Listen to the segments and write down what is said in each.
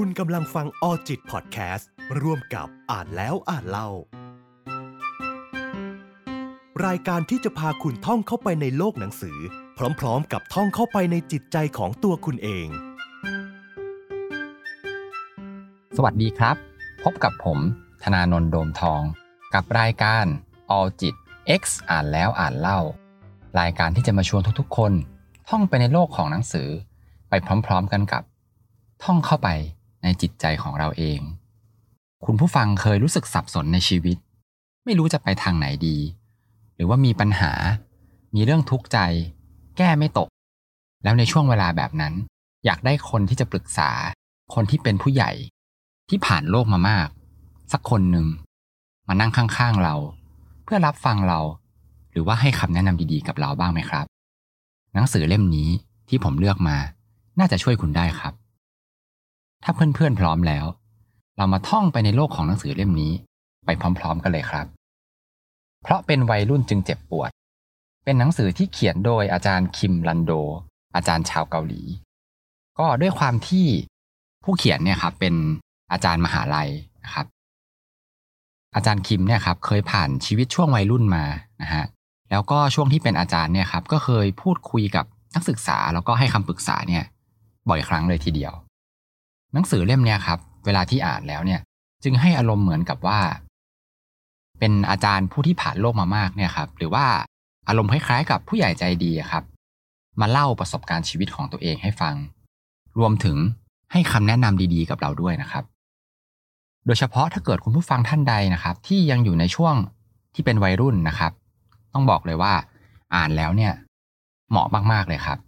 คุณกำลังฟังออจิตพอดแคสต์ร่วมกับอ่านแล้วอ่านเล่ารายการที่จะพาคุณท่องเข้าไปในโลกหนังสือพร้อมๆกับท่องเข้าไปในจิตใจของตัวคุณเองสวัสดีครับพบกับผมธนานนท์โดมทองกับรายการออจิต X อ่านแล้วอ่านเล่ารายการที่จะมาชวนทุกๆคนท่องไปในโลกของหนังสือไปพร้อมๆกันกับท่องเข้าไปในจิตใจของเราเองคุณผู้ฟังเคยรู้สึกสับสนในชีวิตไม่รู้จะไปทางไหนดีหรือว่ามีปัญหามีเรื่องทุกข์ใจแก้ไม่ตกแล้วในช่วงเวลาแบบนั้นอยากได้คนที่จะปรึกษาคนที่เป็นผู้ใหญ่ที่ผ่านโลกมามากสักคนหนึ่งมานั่งข้างๆเราเพื่อรับฟังเราหรือว่าให้คำแนะนำดีๆกับเราบ้างไหมครับหนังสือเล่มนี้ที่ผมเลือกมาน่าจะช่วยคุณได้ครับถ้าเพื่อนๆพร้อมแล้วเรามาท่องไปในโลกของหนังสือเล่มนี้ไปพร้อมๆกันเลยครับเพราะเป็นวัยรุ่นจึงเจ็บปวดเป็นหนังสือที่เขียนโดยอาจารย์คิมลันโดอาจารย์ชาวเกาหลีก็ด้วยความที่ผู้เขียนเนี่ยครับเป็นอาจารย์มหาลัยนะครับอาจารย์คิมเนี่ยครับเคยผ่านชีวิตช่วงวัยรุ่นมานะฮะแล้วก็ช่วงที่เป็นอาจารย์เนี่ยครับก็เคยพูดคุยกับนักศึกษาแล้วก็ให้คำปรึกษาเนี่ยบ่อยครั้งเลยทีเดียวหนังสือเล่มนี้ครับเวลาที่อ่านแล้วเนี่ยจึงให้อารมณ์เหมือนกับว่าเป็นอาจารย์ผู้ที่ผ่านโลกมามากเนี่ยครับหรือว่าอารมณ์คล้ายๆกับผู้ใหญ่ใจดีครับมาเล่าประสบการณ์ชีวิตของตัวเองให้ฟังรวมถึงให้คำแนะนำดีๆกับเราด้วยนะครับโดยเฉพาะถ้าเกิดคุณผู้ฟังท่านใดนะครับที่ยังอยู่ในช่วงที่เป็นวัยรุ่นนะครับต้องบอกเลยว่าอ่านแล้วเนี่ยเหมาะมากๆเลยครับ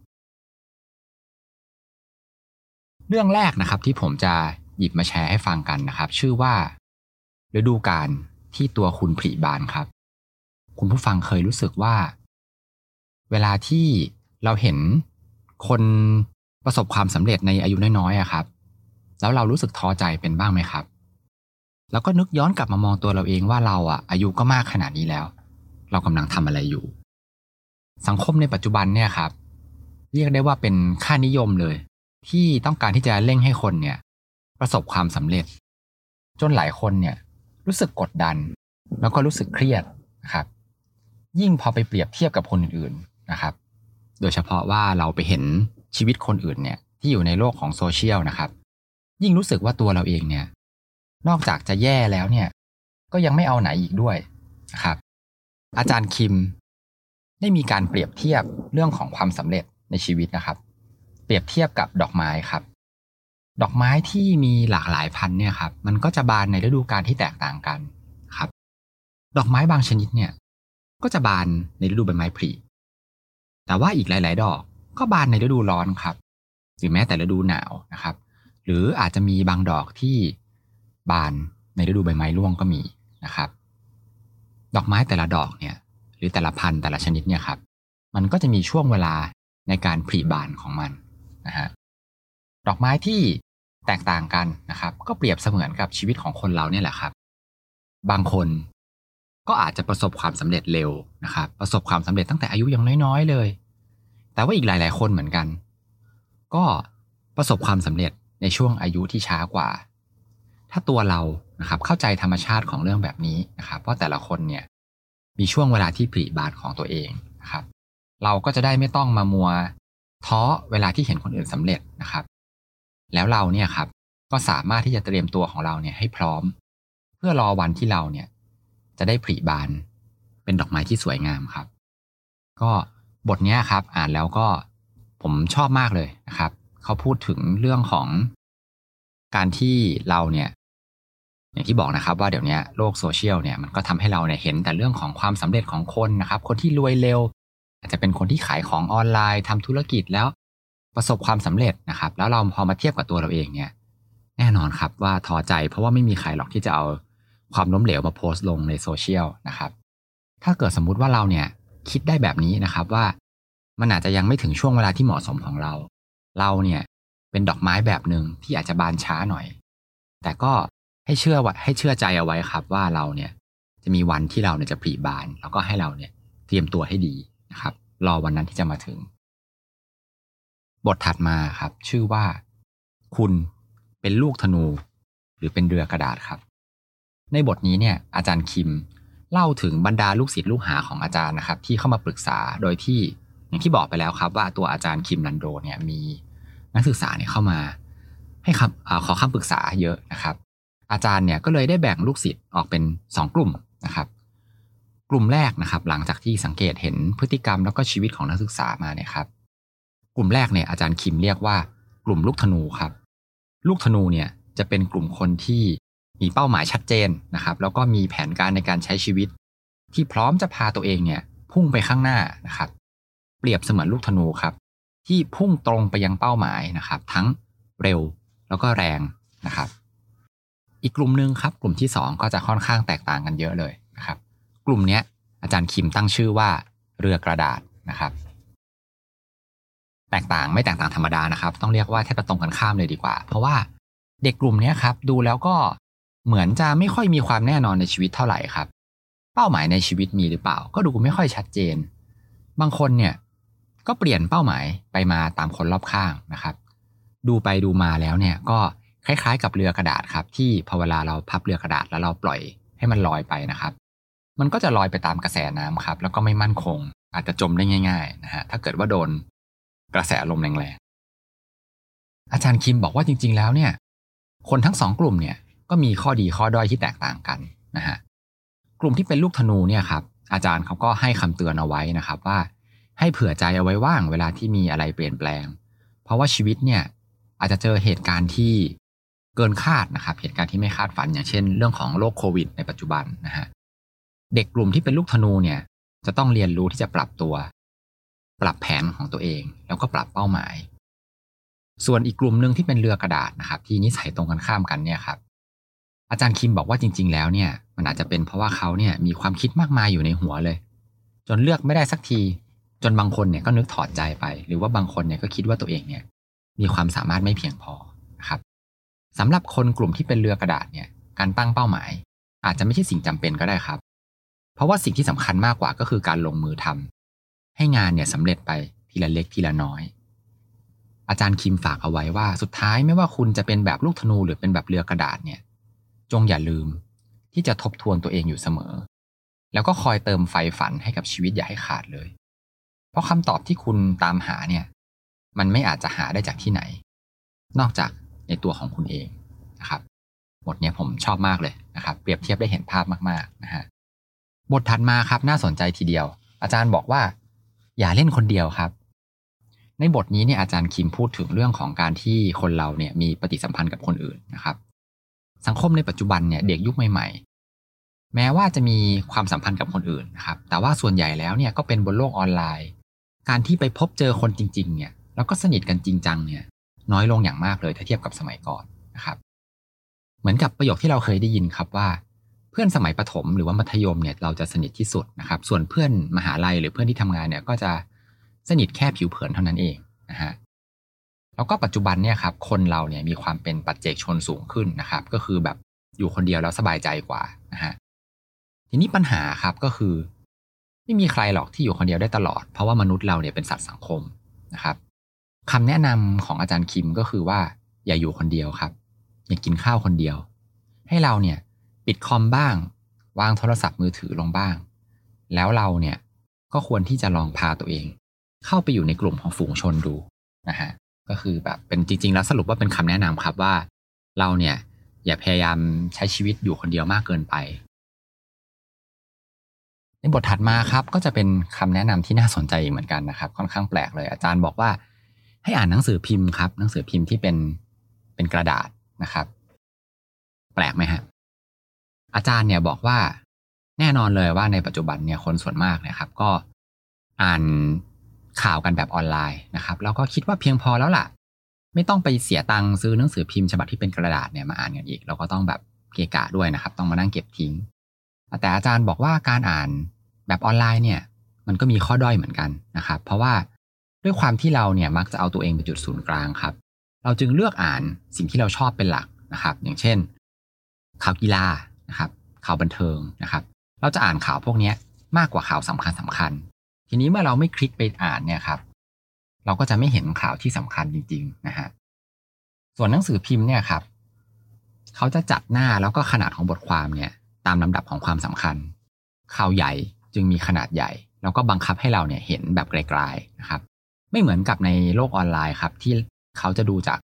เรื่องแรกนะครับที่ผมจะหยิบมาแชร์ให้ฟังกันนะครับชื่อว่าฤดูกาลที่ตัวคุณผลิบานครับคุณผู้ฟังเคยรู้สึกว่าเวลาที่เราเห็นคนประสบความสำเร็จในอายุน้อยๆครับแล้วเรารู้สึกท้อใจเป็นบ้างไหมครับแล้วก็นึกย้อนกลับมามองตัวเราเองว่าเราอายุก็มากขนาดนี้แล้วเรากำลังทำอะไรอยู่สังคมในปัจจุบันเนี่ยครับเรียกได้ว่าเป็นค่านิยมเลยที่ต้องการที่จะเร่งให้คนเนี่ยประสบความสำเร็จจนหลายคนเนี่ยรู้สึกกดดันแล้วก็รู้สึกเครียดนะครับยิ่งพอไปเปรียบเทียบกับคนอื่นๆนะครับโดยเฉพาะว่าเราไปเห็นชีวิตคนอื่นเนี่ยที่อยู่ในโลกของโซเชียลนะครับยิ่งรู้สึกว่าตัวเราเองเนี่ยนอกจากจะแย่แล้วเนี่ยก็ยังไม่เอาไหนอีกด้วยนะครับอาจารย์คิมได้มีการเปรียบเทียบเรื่องของความสำเร็จในชีวิตนะครับเปรียบเทียบกับดอกไม้ครับดอกไม้ที่มีหลากหลายพันธุ์เนี่ยครับมันก็จะบานในฤดูกาลที่แตกต่างกันครับดอกไม้บางชนิดเนี่ยก็จะบานในฤดูใบไม้ผลิแต่ว่าอีกหลายๆดอกก็บานในฤดูร้อนครับหรือแม้แต่ฤดูหนาวนะครับหรืออาจจะมีบางดอกที่บานในฤดูใบไม้ร่วงก็มีนะครับดอกไม้แต่ละดอกเนี่ยหรือแต่ละพันธุ์แต่ละชนิดเนี่ยครับมันก็จะมีช่วงเวลาในการผลิบานของมันนะฮะดอกไม้ที่แตกต่างกันนะครับก็เปรียบเสมือนกับชีวิตของคนเราเนี่ยแหละครับบางคนก็อาจจะประสบความสำเร็จเร็วนะครับประสบความสำเร็จตั้งแต่อายุยังน้อยๆเลยแต่ว่าอีกหลายๆคนเหมือนกันก็ประสบความสำเร็จในช่วงอายุที่ช้ากว่าถ้าตัวเรานะครับเข้าใจธรรมชาติของเรื่องแบบนี้นะครับว่าแต่ละคนเนี่ยมีช่วงเวลาที่ผลิบานของตัวเองนะครับเราก็จะได้ไม่ต้องมามัวท้อเวลาที่เห็นคนอื่นสำเร็จนะครับแล้วเราเนี่ยครับก็สามารถที่จะเตรียมตัวของเราเนี่ยให้พร้อมเพื่อรอวันที่เราเนี่ยจะได้ผลิบานเป็นดอกไม้ที่สวยงามครับก็บทนี้ครับอ่านแล้วก็ผมชอบมากเลยนะครับเขาพูดถึงเรื่องของการที่เราเนี่ยอย่างที่บอกนะครับว่าเดี๋ยวนี้โลกโซเชียลเนี่ยมันก็ทำให้เราเนี่ยเห็นแต่เรื่องของความสำเร็จของคนนะครับคนที่รวยเร็วอาจจะเป็นคนที่ขายของออนไลน์ทำธุรกิจแล้วประสบความสำเร็จนะครับแล้วเราพอมาเทียบกับตัวเราเองเนี่ยแน่นอนครับว่าท้อใจเพราะว่าไม่มีใครหรอกที่จะเอาความล้มเหลวมาโพสต์ลงในโซเชียลนะครับถ้าเกิดสมมุติว่าเราเนี่ยคิดได้แบบนี้นะครับว่ามันอาจจะยังไม่ถึงช่วงเวลาที่เหมาะสมของเราเนี่ยเป็นดอกไม้แบบนึงที่อาจจะบานช้าหน่อยแต่ก็ให้เชื่อใจเอาไว้ครับว่าเราเนี่ยจะมีวันที่เราเนี่ยจะผลิบานแล้วก็ให้เราเนี่ยเตรียมตัวให้ดีนะครับรอวันนั้นที่จะมาถึงบทถัดมาครับชื่อว่าคุณเป็ เป็นลูกธนูหรือเป็นเรือกระดาษครับในบทนี้เนี่ยอาจารย์คิมเล่าถึงบรรดาลูกศิษย์ลูกหาของอาจารย์นะครับที่เข้ามาปรึกษาโดยที่อย่างที่บอกไปแล้วครับว่าตัวอาจารย์คิมลันโดเนี่ยมีนักศึกษาเนี่ยเข้ามาให้ขอคำปรึกษาเยอะนะครับอาจารย์เนี่ยก็เลยได้แบ่งลูกศิษย์ออกเป็น2กลุ่มนะครับกลุ่มแรกนะครับหลังจากที่สังเกตเห็นพฤติกรรมแล้วก็ชีวิตของนักศึกษามาเนี่ยครับกลุ่มแรกเนี่ยอาจารย์คิมเรียกว่ากลุ่มลูกธนูครับลูกธนูเนี่ยจะเป็นกลุ่มคนที่มีเป้าหมายชัดเจนนะครับแล้วก็มีแผนการในการใช้ชีวิตที่พร้อมจะพาตัวเองเนี่ยพุ่งไปข้างหน้านะครับเปรียบเสมือนลูกธนูครับที่พุ่งตรงไปยังเป้าหมายนะครับทั้งเร็วแล้วก็แรงนะครับอีกกลุ่มนึงครับกลุ่มที่2ก็จะค่อนข้างแตกต่างกันเยอะเลยนะครับกลุ่มนี้อาจารย์คิมตั้งชื่อว่าเรือกระดาษนะครับแตกต่างไม่แตกต่างธรรมดานะครับต้องเรียกว่าแทบจะตรงกันข้ามเลยดีกว่าเพราะว่าเด็กกลุ่มนี้ครับดูแล้วก็เหมือนจะไม่ค่อยมีความแน่นอนในชีวิตเท่าไหร่ครับเป้าหมายในชีวิตมีหรือเปล่าก็ดูไม่ค่อยชัดเจนบางคนเนี่ยก็เปลี่ยนเป้าหมายไปมาตามคนรอบข้างนะครับดูไปดูมาแล้วเนี่ยก็คล้ายๆกับเรือกระดาษครับที่พอเวลาเราพับเรือกระดาษแล้วเราปล่อยให้มันลอยไปนะครับมันก็จะลอยไปตามกระแสน้ำครับแล้วก็ไม่มั่นคงอาจจะจมได้ง่ายๆนะฮะถ้าเกิดว่าโดนกระแสลมแรงๆอาจารย์คิมบอกว่าจริงๆแล้วเนี่ยคนทั้ง2กลุ่มเนี่ยก็มีข้อดีข้อด้อยที่แตกต่างกันนะฮะกลุ่มที่เป็นลูกธนูเนี่ยครับอาจารย์เขาก็ให้คำเตือนเอาไว้นะครับว่าให้เผื่อใจเอาไว้ว่างเวลาที่มีอะไรเปลี่ยนแปลงเพราะว่าชีวิตเนี่ยอาจจะเจอเหตุการณ์ที่เกินคาดนะครับเหตุการณ์ที่ไม่คาดฝันอย่างเช่นเรื่องของโรคโควิดในปัจจุบันนะฮะเด็กกลุ่มที่เป็นลูกธนูเนี่ยจะต้องเรียนรู้ที่จะปรับตัวปรับแผนของตัวเองแล้วก็ปรับเป้าหมายส่วนอีกกลุ่มนึงที่เป็นเรือกระดาษนะครับที่นิสัยตรงกันข้ามกันเนี่ยครับอาจารย์คิมบอกว่าจริงๆแล้วเนี่ยมันอาจจะเป็นเพราะว่าเขาเนี่ยมีความคิดมากมายอยู่ในหัวเลยจนเลือกไม่ได้สักทีจนบางคนเนี่ยก็นึกถอดใจไปหรือว่าบางคนเนี่ยก็คิดว่าตัวเองเนี่ยมีความสามารถไม่เพียงพอนะครับสำหรับคนกลุ่มที่เป็นเรือกระดาษเนี่ยการตั้งเป้าหมายอาจจะไม่ใช่สิ่งจำเป็นก็ได้ครับเพราะว่าสิ่งที่สำคัญมากกว่าก็คือการลงมือทำให้งานเนี่ยสำเร็จไปทีละเล็กทีละน้อยอาจารย์คิมฝากเอาไว้ว่าสุดท้ายไม่ว่าคุณจะเป็นแบบลูกธนูหรือเป็นแบบเรือกระดาษเนี่ยจงอย่าลืมที่จะทบทวนตัวเองอยู่เสมอแล้วก็คอยเติมไฟฝันให้กับชีวิตอย่าให้ขาดเลยเพราะคำตอบที่คุณตามหาเนี่ยมันไม่อาจจะหาได้จากที่ไหนนอกจากในตัวของคุณเองนะครับบทนี้ผมชอบมากเลยนะครับเปรียบเทียบได้เห็นภาพมากๆนะฮะบทถัดมาครับน่าสนใจทีเดียวอาจารย์บอกว่าอย่าเล่นคนเดียวครับในบทนี้เนี่ยอาจารย์คิมพูดถึงเรื่องของการที่คนเราเนี่ยมีปฏิสัมพันธ์กับคนอื่นนะครับสังคมในปัจจุบันเนี่ยเด็กยุคใหม่ๆแม้ว่าจะมีความสัมพันธ์กับคนอื่นนะครับแต่ว่าส่วนใหญ่แล้วเนี่ยก็เป็นบนโลกออนไลน์การที่ไปพบเจอคนจริงๆเนี่ยแล้วก็สนิทกันจริงจังเนี่ยน้อยลงอย่างมากเลยถ้าเทียบกับสมัยก่อนนะครับเหมือนกับประโยคที่เราเคยได้ยินครับว่าเพื่อนสมัยประถมหรือว่ามัธยมเนี่ยเราจะสนิทที่สุดนะครับส่วนเพื่อนมหาลัยหรือเพื่อนที่ทำงานเนี่ยก็จะสนิทแค่ผิวเผินเท่านั้นเองนะฮะแล้วก็ปัจจุบันเนี่ยครับคนเราเนี่ยมีความเป็นปัจเจกชนสูงขึ้นนะครับก็คือแบบอยู่คนเดียวแล้วสบายใจกว่านะฮะทีนี้ปัญหาครับก็คือไม่มีใครหรอกที่อยู่คนเดียวได้ตลอดเพราะว่ามนุษย์เราเนี่ยเป็นสัตว์สังคมนะครับคำแนะนำของอาจารย์คิมก็คือว่าอย่าอยู่คนเดียวครับอย่ากินข้าวคนเดียวให้เราเนี่ยปิดคอมบ้างวางโทรศัพท์มือถือลงบ้างแล้วเราเนี่ยก็ควรที่จะลองพาตัวเองเข้าไปอยู่ในกลุ่มของฝูงชนดูนะฮะก็คือแบบเป็นจริงๆแล้วสรุปว่าเป็นคำแนะนำครับว่าเราเนี่ยอย่าพยายามใช้ชีวิตอยู่คนเดียวมากเกินไปในบทถัดมาครับก็จะเป็นคำแนะนำที่น่าสนใจเหมือนกันนะครับค่อนข้างแปลกเลยอาจารย์บอกว่าให้อ่านหนังสือพิมพ์ครับหนังสือพิมพ์ที่เป็นกระดาษนะครับแปลกไหมฮะอาจารย์เนี่ยบอกว่าแน่นอนเลยว่าในปัจจุบันเนี่ยคนส่วนมากนะครับก็อ่านข่าวกันแบบออนไลน์นะครับแล้วก็คิดว่าเพียงพอแล้วล่ะไม่ต้องไปเสียตังค์ซื้อหนังสือพิมพ์ฉบับที่เป็นกระดาษเนี่ยมาอ่านกันอีกเราก็ต้องแบบเกะกะด้วยนะครับต้องมานั่งเก็บทิ้งแต่อาจารย์บอกว่าการอ่านแบบออนไลน์เนี่ยมันก็มีข้อด้อยเหมือนกันนะครับเพราะว่าด้วยความที่เราเนี่ยมักจะเอาตัวเองเป็นจุดศูนย์กลางครับเราจึงเลือกอ่านสิ่งที่เราชอบเป็นหลักนะครับอย่างเช่นข่าวกีฬานะครับข่าวบันเทิงนะครับเราจะอ่านข่าวพวกนี้มากกว่าข่าวสำคัญทีนี้เมื่อเราไม่คลิกไปอ่านเนี่ยครับเราก็จะไม่เห็นข่าวที่สำคัญจริงๆนะฮะส่วนหนังสือพิมพ์เนี่ยครับ เขาจะจัดหน้าแล้วก็ขนาดของบทความเนี่ยตามลำดับของความสำคัญข่าวใหญ่จึงมีขนาดใหญ่แล้วก็บังคับให้เราเนี่ยเห็นแบบไกลๆนะครับไม่เหมือนกับในโลกออนไลน์ครับที่เขาจะดูจาก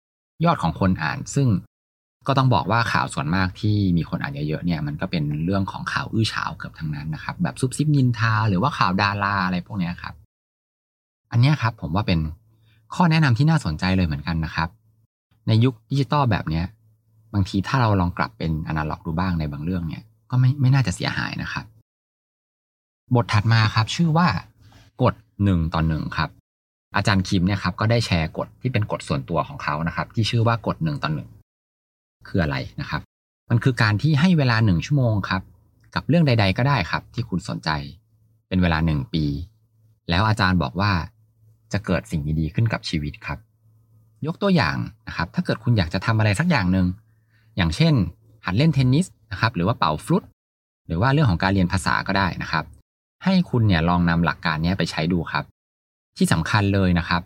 ยอดของคนอ่านซึ่งก็ต้องบอกว่าข่าวส่วนมากที่มีคนอ่านเยอะๆเนี่ยมันก็เป็นเรื่องของข่าวอื้อฉาวเกือบทั้งนั้นนะครับแบบซุบซิบนินทาหรือว่าข่าวดาราอะไรพวกนี้ครับอันนี้ครับผมว่าเป็นข้อแนะนำที่น่าสนใจเลยเหมือนกันนะครับในยุคดิจิตอลแบบนี้บางทีถ้าเราลองกลับเป็นอนาล็อกดูบ้างในบางเรื่องเนี่ยก็ไม่น่าจะเสียหายนะครับบทถัดมาครับชื่อว่ากฎ1:1ครับอาจารย์คิมเนี่ยครับก็ได้แชร์กฎที่เป็นกฎส่วนตัวของเขานะครับที่ชื่อว่ากฎ1:1คืออะไรนะครับมันคือการที่ให้เวลา1ชั่วโมงครับกับเรื่องใดๆก็ได้ครับที่คุณสนใจเป็นเวลา1ปีแล้วอาจารย์บอกว่าจะเกิดสิ่งดีๆขึ้นกับชีวิตครับยกตัวอย่างนะครับถ้าเกิดคุณอยากจะทำอะไรสักอย่างนึงอย่างเช่นหัดเล่นเทนนิสนะครับหรือว่าเป่าฟลุตหรือว่าเรื่องของการเรียนภาษาก็ได้นะครับให้คุณเนี่ยลองนำหลักการนี้ไปใช้ดูครับที่สำคัญเลยนะครับ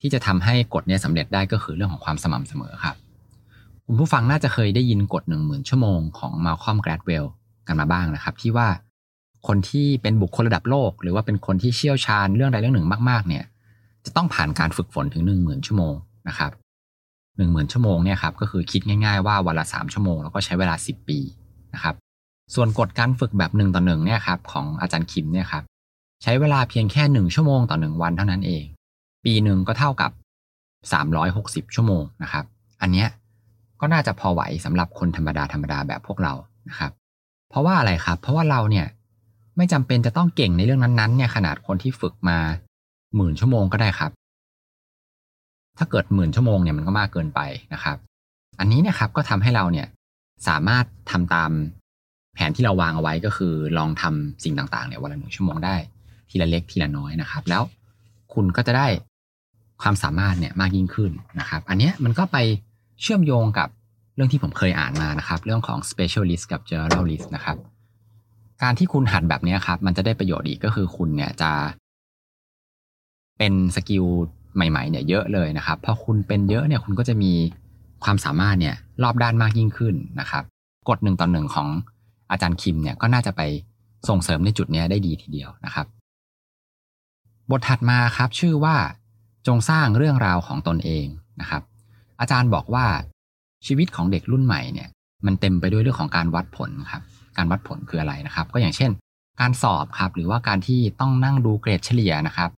ที่จะทำให้กฎนี้สำเร็จได้ก็คือเรื่องของความสม่ำเสมอครับคุณผู้ฟังน่าจะเคยได้ยินกฎ 10,000 ชั่วโมงของมาลคอม แกลดเวลกันมาบ้างนะครับที่ว่าคนที่เป็นบุคคลระดับโลกหรือว่าเป็นคนที่เชี่ยวชาญเรื่องใดเรื่องหนึ่งมากๆเนี่ยจะต้องผ่านการฝึกฝนถึง 10,000 ชั่วโมงนะครับ 10,000 ชั่วโมงเนี่ยครับก็คือคิดง่ายๆว่าวันละ3ชั่วโมงแล้วก็ใช้เวลา10ปีนะครับส่วนกฎการฝึกแบบ1:1เนี่ยครับของอาจารย์คิมเนี่ยครับใช้เวลาเพียงแค่1ชั่วโมงต่อ1วันเท่านั้นเองปีนึงก็เท่ากับ360ชั่วโมงนะครับอันเนี้ยก็น่าจะพอไหวสำหรับคนธรรมดาแบบพวกเรานะครับเพราะว่าอะไรครับเพราะว่าเราเนี่ยไม่จำเป็นจะต้องเก่งในเรื่องนั้นๆเนี่ยขนาดคนที่ฝึกมา 10,000 ชั่วโมงก็ได้ครับถ้าเกิด 10,000 ชั่วโมงเนี่ยมันก็มากเกินไปนะครับอันนี้เนี่ยครับก็ทำให้เราเนี่ยสามารถทำตามแผนที่เราวางเอาไว้ก็คือลองทำสิ่งต่างๆเนี่ยวันละ1ชั่วโมงได้ทีละเล็กทีละน้อยนะครับแล้วคุณก็จะได้ความสามารถเนี่ยมากยิ่งขึ้นนะครับอันเนี้ยมันก็ไปเชื่อมโยงกับเรื่องที่ผมเคยอ่านมานะครับเรื่องของ specialist กับ generalist นะครับการที่คุณหัดแบบนี้ครับมันจะได้ประโยชน์อีกก็คือคุณเนี่ยจะเป็นสกิลใหม่ๆเนี่ยเยอะเลยนะครับพอคุณเป็นเยอะเนี่ยคุณก็จะมีความสามารถเนี่ยรอบด้านมากยิ่งขึ้นนะครับกฎ1:1ของอาจารย์คิมเนี่ยก็น่าจะไปส่งเสริมในจุดนี้ได้ดีทีเดียวนะครับบทถัดมาครับชื่อว่าจงสร้างเรื่องราวของตนเองนะครับอาจารย์บอกว่าชีวิตของเด็กรุ่นใหม่เนี่ยมันเต็มไปด้วยเรื่องของการวัดผลครับการวัดผลคืออะไรนะครับก็อย่างเช่นการสอบครับหรือว่าการที่ต้องนั่งดูเกรดเฉลี่ยนะครับ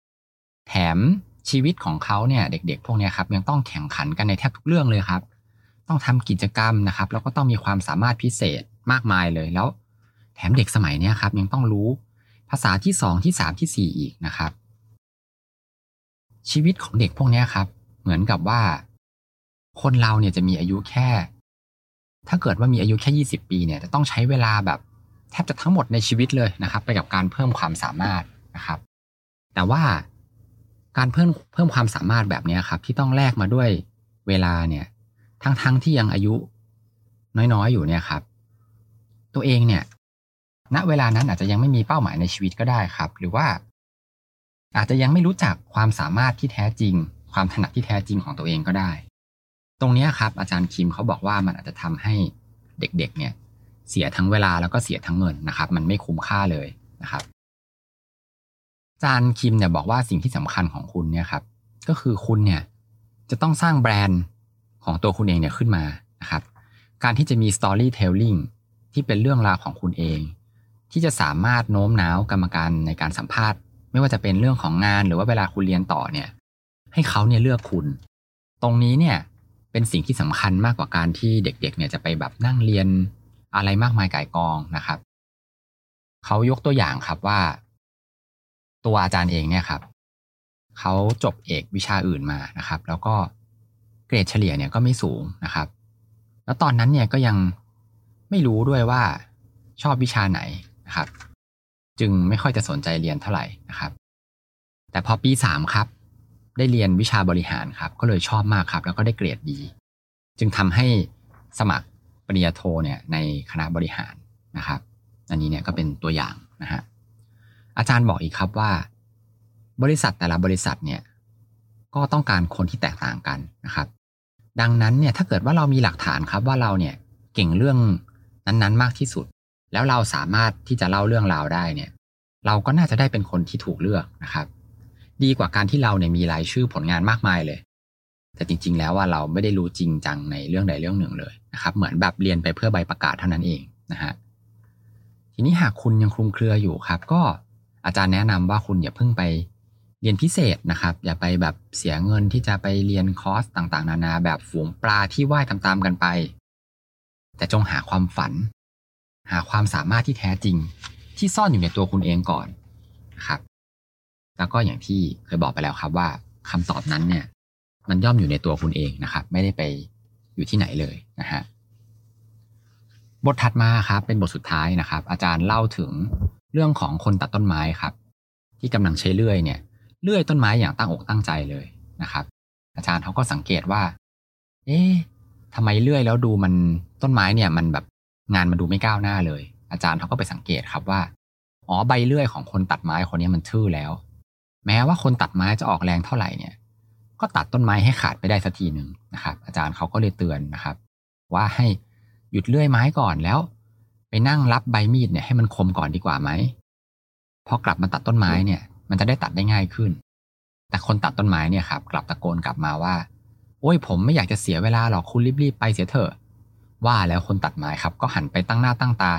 แถมชีวิตของเขาเนี่ยเด็กๆพวกนี้ครับยังต้องแข่งขันกันในแทบทุกเรื่องเลยครับต้องทำกิจกรรมนะครับแล้วก็ต้องมีความสามารถพิเศษมากมายเลยแล้วแถมเด็กสมัยนี้ครับยังต้องรู้ภาษาที่2ที่3ที่4อีกนะครับชีวิตของเด็กพวกนี้ครับเหมือนกับว่าคนเราเนี่ยจะมีอายุแค่ถ้าเกิดว่ามีอายุแค่20ปีเนี่ยจะต้องใช้เวลาแบบแทบจะทั้งหมดในชีวิตเลยนะครับไปกับการเพิ่มความสามารถนะครับแต่ว่าการเพิ่มความสามารถแบบนี้ครับที่ต้องแลกมาด้วยเวลาเนี่ยทั้งที่ยังอายุน้อยๆอยู่เนี่ยครับตัวเองเนี่ยณเวลานั้นอาจจะยังไม่มีเป้าหมายในชีวิตก็ได้ครับหรือว่าอาจจะยังไม่รู้จักความสามารถที่แท้จริงความถนัดที่แท้จริงของตัวเองก็ได้ตรงนี้ครับอาจารย์คิมเขาบอกว่ามันอาจจะทำให้เด็กๆเนี่ยเสียทั้งเวลาแล้วก็เสียทั้งเงินนะครับมันไม่คุ้มค่าเลยนะครับอาจารย์คิมเนี่ยบอกว่าสิ่งที่สำคัญของคุณเนี่ยครับก็คือคุณเนี่ยจะต้องสร้างแบรนด์ของตัวคุณเองเนี่ยขึ้นมานะครับการที่จะมี storytelling ที่เป็นเรื่องราวของคุณเองที่จะสามารถโน้มน้าวกรรมการในการสัมภาษณ์ไม่ว่าจะเป็นเรื่องของงานหรือว่าเวลาคุณเรียนต่อเนี่ยให้เขาเนี่ยเลือกคุณตรงนี้เนี่ยเป็นสิ่งที่สำคัญมากกว่าการที่เด็กๆเนี่ยจะไปแบบนั่งเรียนอะไรมากมายก่ายกองนะครับเขายกตัวอย่างครับว่าตัวอาจารย์เองเนี่ยครับเขาจบเอกวิชาอื่นมานะครับแล้วก็เกรดเฉลี่ยเนี่ยก็ไม่สูงนะครับแล้วตอนนั้นเนี่ยก็ยังไม่รู้ด้วยว่าชอบวิชาไหนนะครับจึงไม่ค่อยจะสนใจเรียนเท่าไหร่นะครับแต่พอปี3ครับได้เรียนวิชาบริหารครับก็เลยชอบมากครับแล้วก็ได้เกรดดีจึงทำให้สมัครปริญญาโทเนี่ยในคณะบริหารนะครับอันนี้เนี่ยก็เป็นตัวอย่างนะฮะอาจารย์บอกอีกครับว่าบริษัทแต่ละบริษัทเนี่ยก็ต้องการคนที่แตกต่างกันนะครับดังนั้นเนี่ยถ้าเกิดว่าเรามีหลักฐานครับว่าเราเนี่ย เก่งเรื่องนั้นๆมากที่สุดแล้วเราสามารถที่จะเล่าเรื่องราวได้เนี่ยเราก็น่าจะได้เป็นคนที่ถูกเลือกนะครับดีกว่าการที่เราเนี่ยมีรายชื่อผลงานมากมายเลยแต่จริงๆแล้วว่าเราไม่ได้รู้จริงจังในเรื่องใดเรื่องหนึ่งเลยนะครับเหมือนแบบเรียนไปเพื่อใบประกาศเท่านั้นเองนะฮะทีนี้หากคุณยังคลุมเครืออยู่ครับก็อาจารย์แนะนำว่าคุณอย่าเพิ่งไปเรียนพิเศษนะครับอย่าไปแบบเสียเงินที่จะไปเรียนคอร์สต่างๆนานาแบบฝูงปลาที่ว่ายตามๆกันไปแต่จงหาความฝันหาความสามารถที่แท้จริงที่ซ่อนอยู่ในตัวคุณเองก่อนนะครับแล้วก็อย่างที่เคยบอกไปแล้วครับว่าคำตอบนั้นเนี่ยมันย่อมอยู่ในตัวคุณเองนะครับไม่ได้ไปอยู่ที่ไหนเลยนะฮะบทถัดมาครับเป็นบทสุดท้ายนะครับอาจารย์เล่าถึงเรื่องของคนตัดต้นไม้ครับที่กำลังใช้เลื่อยเนี่ยเลื่อยต้นไม้อย่างตั้งอกตั้งใจเลยนะครับอาจารย์เขาก็สังเกตว่าเอ๊ะทำไมเลื่อยแล้วดูมันต้นไม้เนี่ยมันแบบงานมันดูไม่ก้าวหน้าเลยอาจารย์เขาก็ไปสังเกตครับว่าอ๋อใบเลื่อยของคนตัดไม้คนนี้มันทื่อแล้วแม้ว่าคนตัดไม้จะออกแรงเท่าไหร่เนี่ยก็ตัดต้นไม้ให้ขาดไปได้สักทีนึงนะครับอาจารย์เขาก็เลยเตือนนะครับว่าให้หยุดเลื่อยไม้ก่อนแล้วไปนั่งรับใบมีดเนี่ยให้มันคมก่อนดีกว่าไหมพอกลับมาตัดต้นไม้เนี่ยมันจะได้ตัดได้ง่ายขึ้นแต่คนตัดต้นไม้เนี่ยครับกลับตะโกนกลับมาว่าโอ้ยผมไม่อยากจะเสียเวลาหรอกคุณรีบๆไปเสียเถอะว่าแล้วคนตัดไม้ครับก็หันไปตั้งหน้าตั้งตา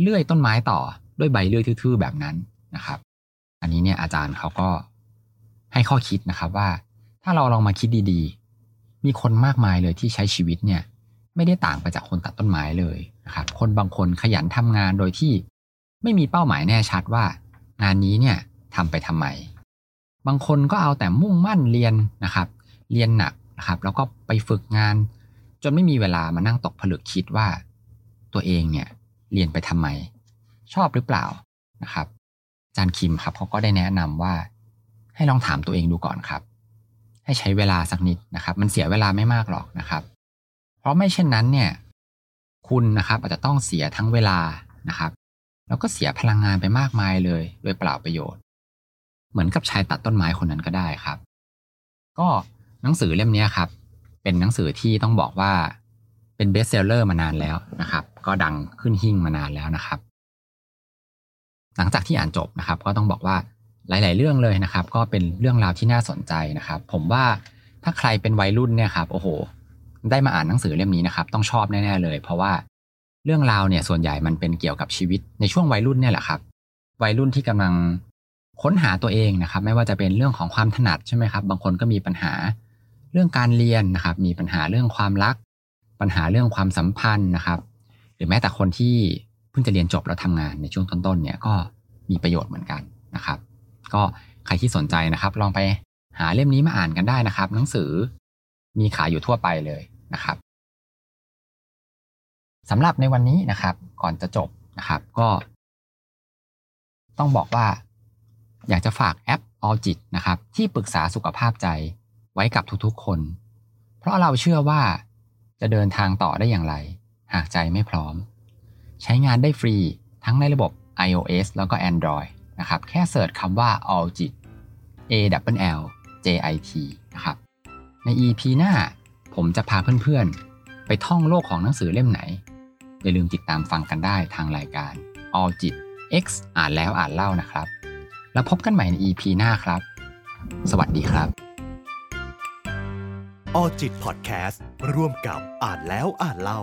เลื่อยต้นไม้ต่อด้วยใบเลื่อยทื่อๆแบบนั้นนะครับอันนี้เนี่ยอาจารย์เขาก็ให้ข้อคิดนะครับว่าถ้าเราลองมาคิดดีๆมีคนมากมายเลยที่ใช้ชีวิตเนี่ยไม่ได้ต่างไปจากคนตัดต้นไม้เลยนะครับคนบางคนขยันทำงานโดยที่ไม่มีเป้าหมายแน่ชัดว่างานนี้เนี่ยทำไปทำไมบางคนก็เอาแต่มุ่งมั่นเรียนนะครับเรียนหนักนะครับแล้วก็ไปฝึกงานจนไม่มีเวลามานั่งตกผลึกคิดว่าตัวเองเนี่ยเรียนไปทำไมชอบหรือเปล่านะครับอาจารย์คิมครับเขาก็ได้แนะนำว่าให้ลองถามตัวเองดูก่อนครับให้ใช้เวลาสักนิดนะครับมันเสียเวลาไม่มากหรอกนะครับเพราะไม่เช่นนั้นเนี่ยคุณนะครับอาจจะต้องเสียทั้งเวลานะครับแล้วก็เสียพลังงานไปมากมายเลยโดยเปล่าประโยชน์เหมือนกับชายตัดต้นไม้คนนั้นก็ได้ครับก็หนังสือเล่มนี้ครับเป็นหนังสือที่ต้องบอกว่าเป็นเบสเซลเลอร์มานานแล้วนะครับก็ดังขึ้นหิ้งมานานแล้วนะครับหลังจากที่อ่านจบนะครับก็ต้องบอกว่าหลายๆเรื่องเลยนะครับก็เป็นเรื่องราวที่น่าสนใจนะครับผมว่าถ้าใครเป็นวัยรุ่นเนี่ยครับโอ้โหได้มาอ่านหนังสือเล่มนี้นะครับต้องชอบแน่ๆเลยเพราะว่าเรื่องราวเนี่ยส่วนใหญ่มันเป็นเกี่ยวกับชีวิตในช่วงวัยรุ่นเนี่ยแหละครับวัยรุ่นที่กำลังค้นหาตัวเองนะครับไม่ว่าจะเป็นเรื่องของความถนัดใช่ไหมครับบางคนก็มีปัญหาเรื่องการเรียนนะครับมีปัญหาเรื่องความรักปัญหาเรื่องความสัมพันธ์นะครับหรือแม้แต่คนที่เพิ่งจะเรียนจบแล้วทำงานในช่วงต้นๆเนี่ยก็มีประโยชน์เหมือนกันนะครับก็ใครที่สนใจนะครับลองไปหาเล่มนี้มาอ่านกันได้นะครับหนังสือมีขายอยู่ทั่วไปเลยนะครับสำหรับในวันนี้นะครับก่อนจะจบนะครับก็ต้องบอกว่าอยากจะฝากแอป All จิตนะครับที่ปรึกษาสุขภาพใจไว้กับทุกๆคนเพราะเราเชื่อว่าจะเดินทางต่อได้อย่างไรหากใจไม่พร้อมใช้งานได้ฟรีทั้งในระบบ iOS แล้วก็ Androidนะครับแค่เสิร์ชคำว่า All Jit ALLJIT นะครับใน EP หน้าผมจะพาเพื่อนๆไปท่องโลกของหนังสือเล่มไหนอย่าลืมติดตามฟังกันได้ทางรายการ All Jit X อ่านแล้วอ่านเล่านะครับแล้วพบกันใหม่ใน EP หน้าครับสวัสดีครับ All Jit Podcast ร่วมกับอ่านแล้วอ่านเล่า